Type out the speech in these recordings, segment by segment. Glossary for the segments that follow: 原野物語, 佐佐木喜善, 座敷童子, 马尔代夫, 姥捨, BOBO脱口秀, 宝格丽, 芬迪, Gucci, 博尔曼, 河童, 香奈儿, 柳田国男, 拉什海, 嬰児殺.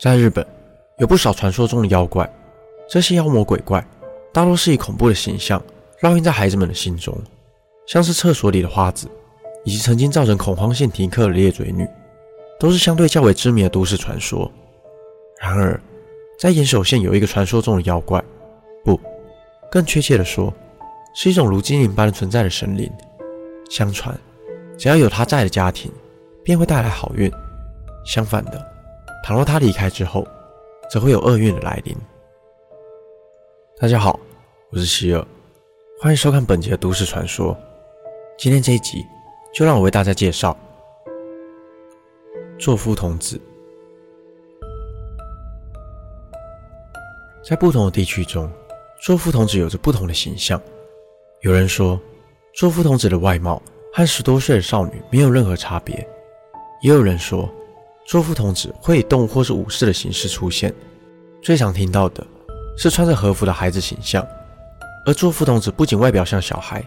在日本，有不少传说中的妖怪，这些妖魔鬼怪大多是以恐怖的形象烙印在孩子们的心中，像是厕所里的花子，以及曾经造成恐慌性停课的裂嘴女，都是相对较为知名的都市传说。然而，在岩手县有一个传说中的妖怪，不，更确切的说，是一种如精灵般存在的神灵。相传，只要有他在的家庭，便会带来好运；相反的，倘若他离开之后，则会有厄运的来临。大家好，我是希尔，欢迎收看本集的都市传说。今天这一集，就让我为大家介绍座敷童子。在不同的地区中，座敷童子有着不同的形象。有人说，座敷童子的外貌和10多岁的少女没有任何差别；也有人说，座敷童子会以动物或是武士的形式出现。最常听到的是穿着和服的孩子形象，而座敷童子不仅外表像小孩，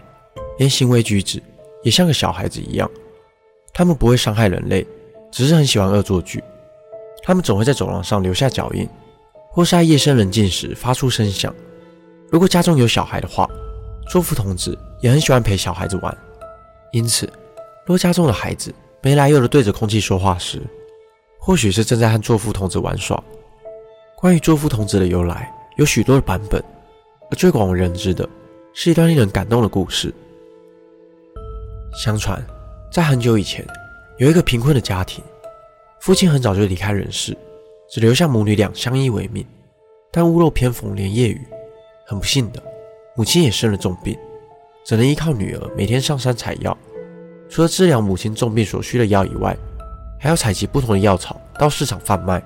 连行为举止也像个小孩子一样。他们不会伤害人类，只是很喜欢恶作剧。他们总会在走廊上留下脚印，或是在夜深人静时发出声响。如果家中有小孩的话，座敷童子也很喜欢陪小孩子玩。因此，若家中的孩子没来由的对着空气说话时，或许是正在和座敷童子玩耍。关于座敷童子的由来有许多的版本，而最广为人知的是一段令人感动的故事。相传，在很久以前，有一个贫困的家庭，父亲很早就离开人世，只留下母女俩相依为命。但屋漏偏逢连夜雨，很不幸的，母亲也生了重病，只能依靠女儿每天上山采药。除了治疗母亲重病所需的药以外，还要采集不同的药草到市场贩卖，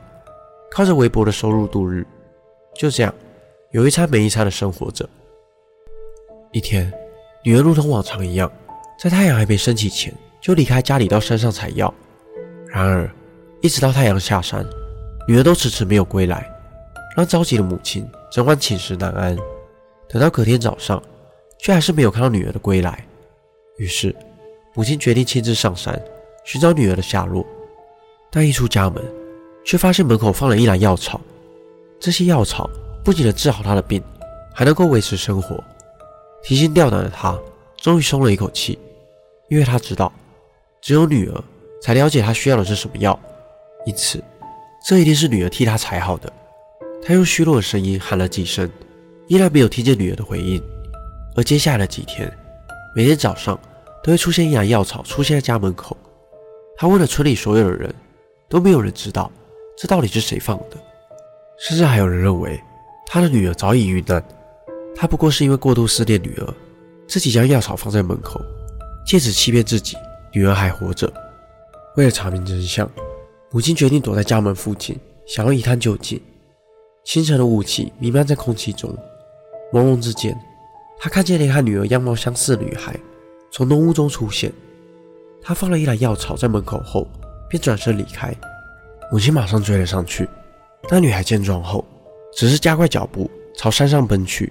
靠着微薄的收入度日。就这样，有一餐没一餐的生活着。一天，女儿如同往常一样，在太阳还没升起前就离开家里到山上采药。然而，一直到太阳下山，女儿都迟迟没有归来，让着急的母亲整晚寝食难安。等到隔天早上，却还是没有看到女儿的归来。于是，母亲决定亲自上山寻找女儿的下落。但一出家门，却发现门口放了一篮药草。这些药草不仅能治好她的病，还能够维持生活。提心吊胆的她终于松了一口气，因为她知道，只有女儿才了解她需要的是什么药，因此这一定是女儿替她采好的。她用虚弱的声音喊了几声，依然没有听见女儿的回应。而接下来的几天，每天早上都会出现一篮药草出现在家门口。她问了村里所有的人，都没有人知道这到底是谁放的，甚至还有人认为她的女儿早已遇难，她不过是因为过度思念女儿，自己将药草放在门口，借此欺骗自己女儿还活着。为了查明真相，母亲决定躲在家门附近，想要一探究竟。清晨的雾气弥漫在空气中，朦胧之间，她看见连和女儿样貌相似的女孩从浓雾中出现。她放了一篮药草在门口后，便转身离开。母亲马上追了上去，但女孩见状后，只是加快脚步朝山上奔去。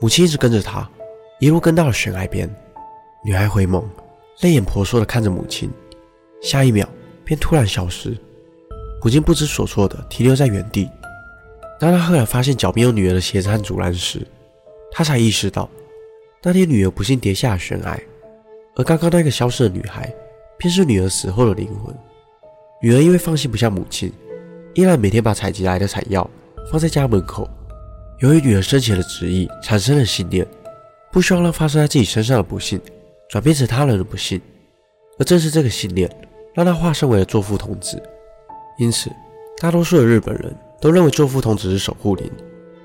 母亲一直跟着她，一路跟到了悬崖边。女孩回眸，泪眼婆娑地看着母亲，下一秒便突然消失。母亲不知所措地停留在原地。当她赫然发现脚边有女儿的鞋子和竹篮时，她才意识到，那天女儿不幸跌下了悬崖，而刚刚那个消失的女孩便是女儿死后的灵魂。女儿因为放心不下母亲，依然每天把采集来的采药放在家门口。由于女儿生前的执意产生了信念，不希望让发生在自己身上的不幸转变成他人的不幸，而正是这个信念让他化身为了座敷童子。因此，大多数的日本人都认为座敷童子是守护灵，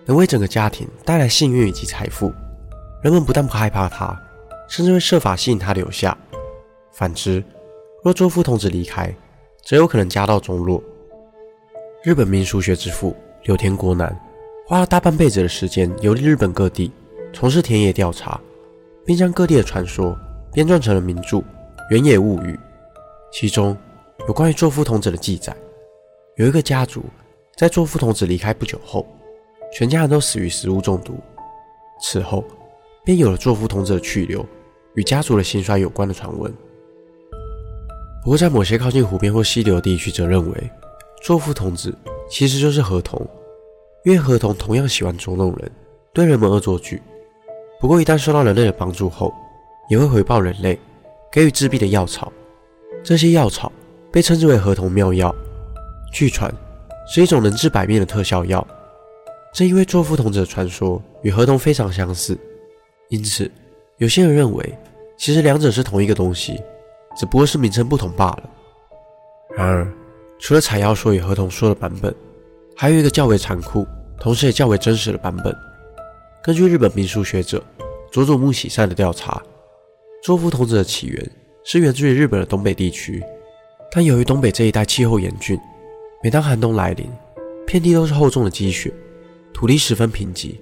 能为整个家庭带来幸运以及财富。人们不但不害怕他，甚至会设法吸引他留下。反之，若座敷童子离开，则有可能家道中落。日本民俗学之父柳田国男花了大半辈子的时间游历日本各地，从事田野调查，并将各地的传说编撰成了名著《原野物语》。其中有关于座敷童子的记载。有一个家族在座敷童子离开不久后，全家人都死于食物中毒。此后便有了座敷童子的去留与家族的兴衰有关的传闻。不过在某些靠近湖边或溪流的地区，则认为做副童子其实就是河童，因为河童同样喜欢捉弄人，对人们恶作剧。不过一旦受到人类的帮助后，也会回报人类，给予治病的药草。这些药草被称之为河童妙药，据传是一种能治百病的特效药。正因为做副童子的传说与河童非常相似，因此有些人认为其实两者是同一个东西，只不过是名称不同罢了。然而除了采药说与河童说的版本，还有一个较为残酷同时也较为真实的版本。根据日本民俗学者佐佐木喜善的调查，做副童子的起源是源自于日本的东北地区，但由于东北这一带气候严峻，每当寒冬来临，遍地都是厚重的积雪，土地十分贫瘠，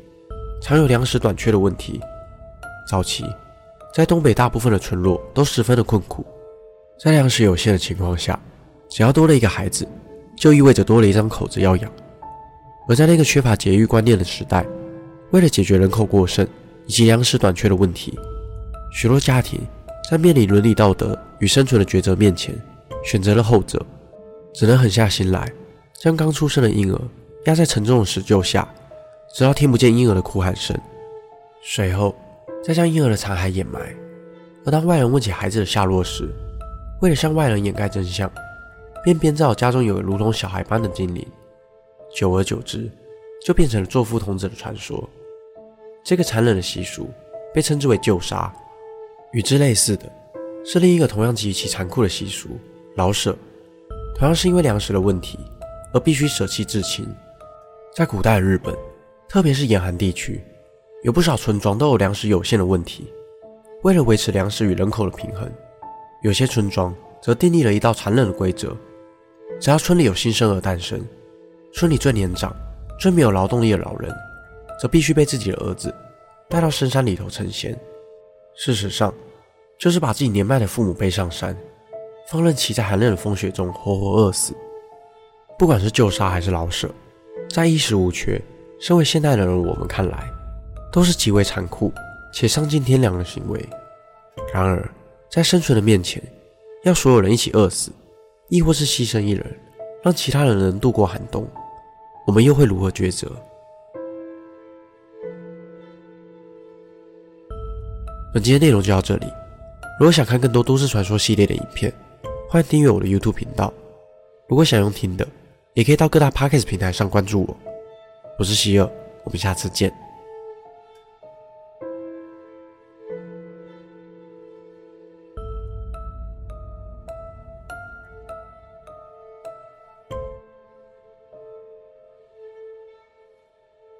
常有粮食短缺的问题。早期在东北大部分的村落都十分的困苦，在粮食有限的情况下，只要多了一个孩子就意味着多了一张口子要养。而在那个缺乏节育观念的时代，为了解决人口过剩以及粮食短缺的问题，许多家庭在面临伦理道德与生存的抉择面前，选择了后者，只能狠下心来将刚出生的婴儿压在沉重的石臼下，直到听不见婴儿的哭喊声，随后再将婴儿的残骸掩埋。而当外人问起孩子的下落时，为了向外人掩盖真相，便编造家中有个如同小孩般的精灵，久而久之就变成了做副童子的传说。这个残忍的习俗被称之为旧杀。与之类似的是另一个同样极其残酷的习俗老舍，同样是因为粮食的问题而必须舍弃至亲。在古代的日本，特别是严寒地区，有不少村庄都有粮食有限的问题。为了维持粮食与人口的平衡，有些村庄则订立了一道残忍的规则，只要村里有新生儿诞生，村里最年长最没有劳动力的老人则必须被自己的儿子带到深山里头成仙。事实上就是把自己年迈的父母背上山，放任其在寒冷的风雪中活活饿死。不管是旧杀还是老舍，在衣食无缺身为现代人的我们看来，都是极为残酷且丧尽天良的行为。然而在生存的面前，要所有人一起饿死，亦或是牺牲一人让其他人能度过寒冬，我们又会如何抉择？本期的内容就到这里，如果想看更多都市传说系列的影片，欢迎订阅我的 YouTube 频道。如果想用听的，也可以到各大 Podcast 平台上关注我。我是希尔，我们下次见。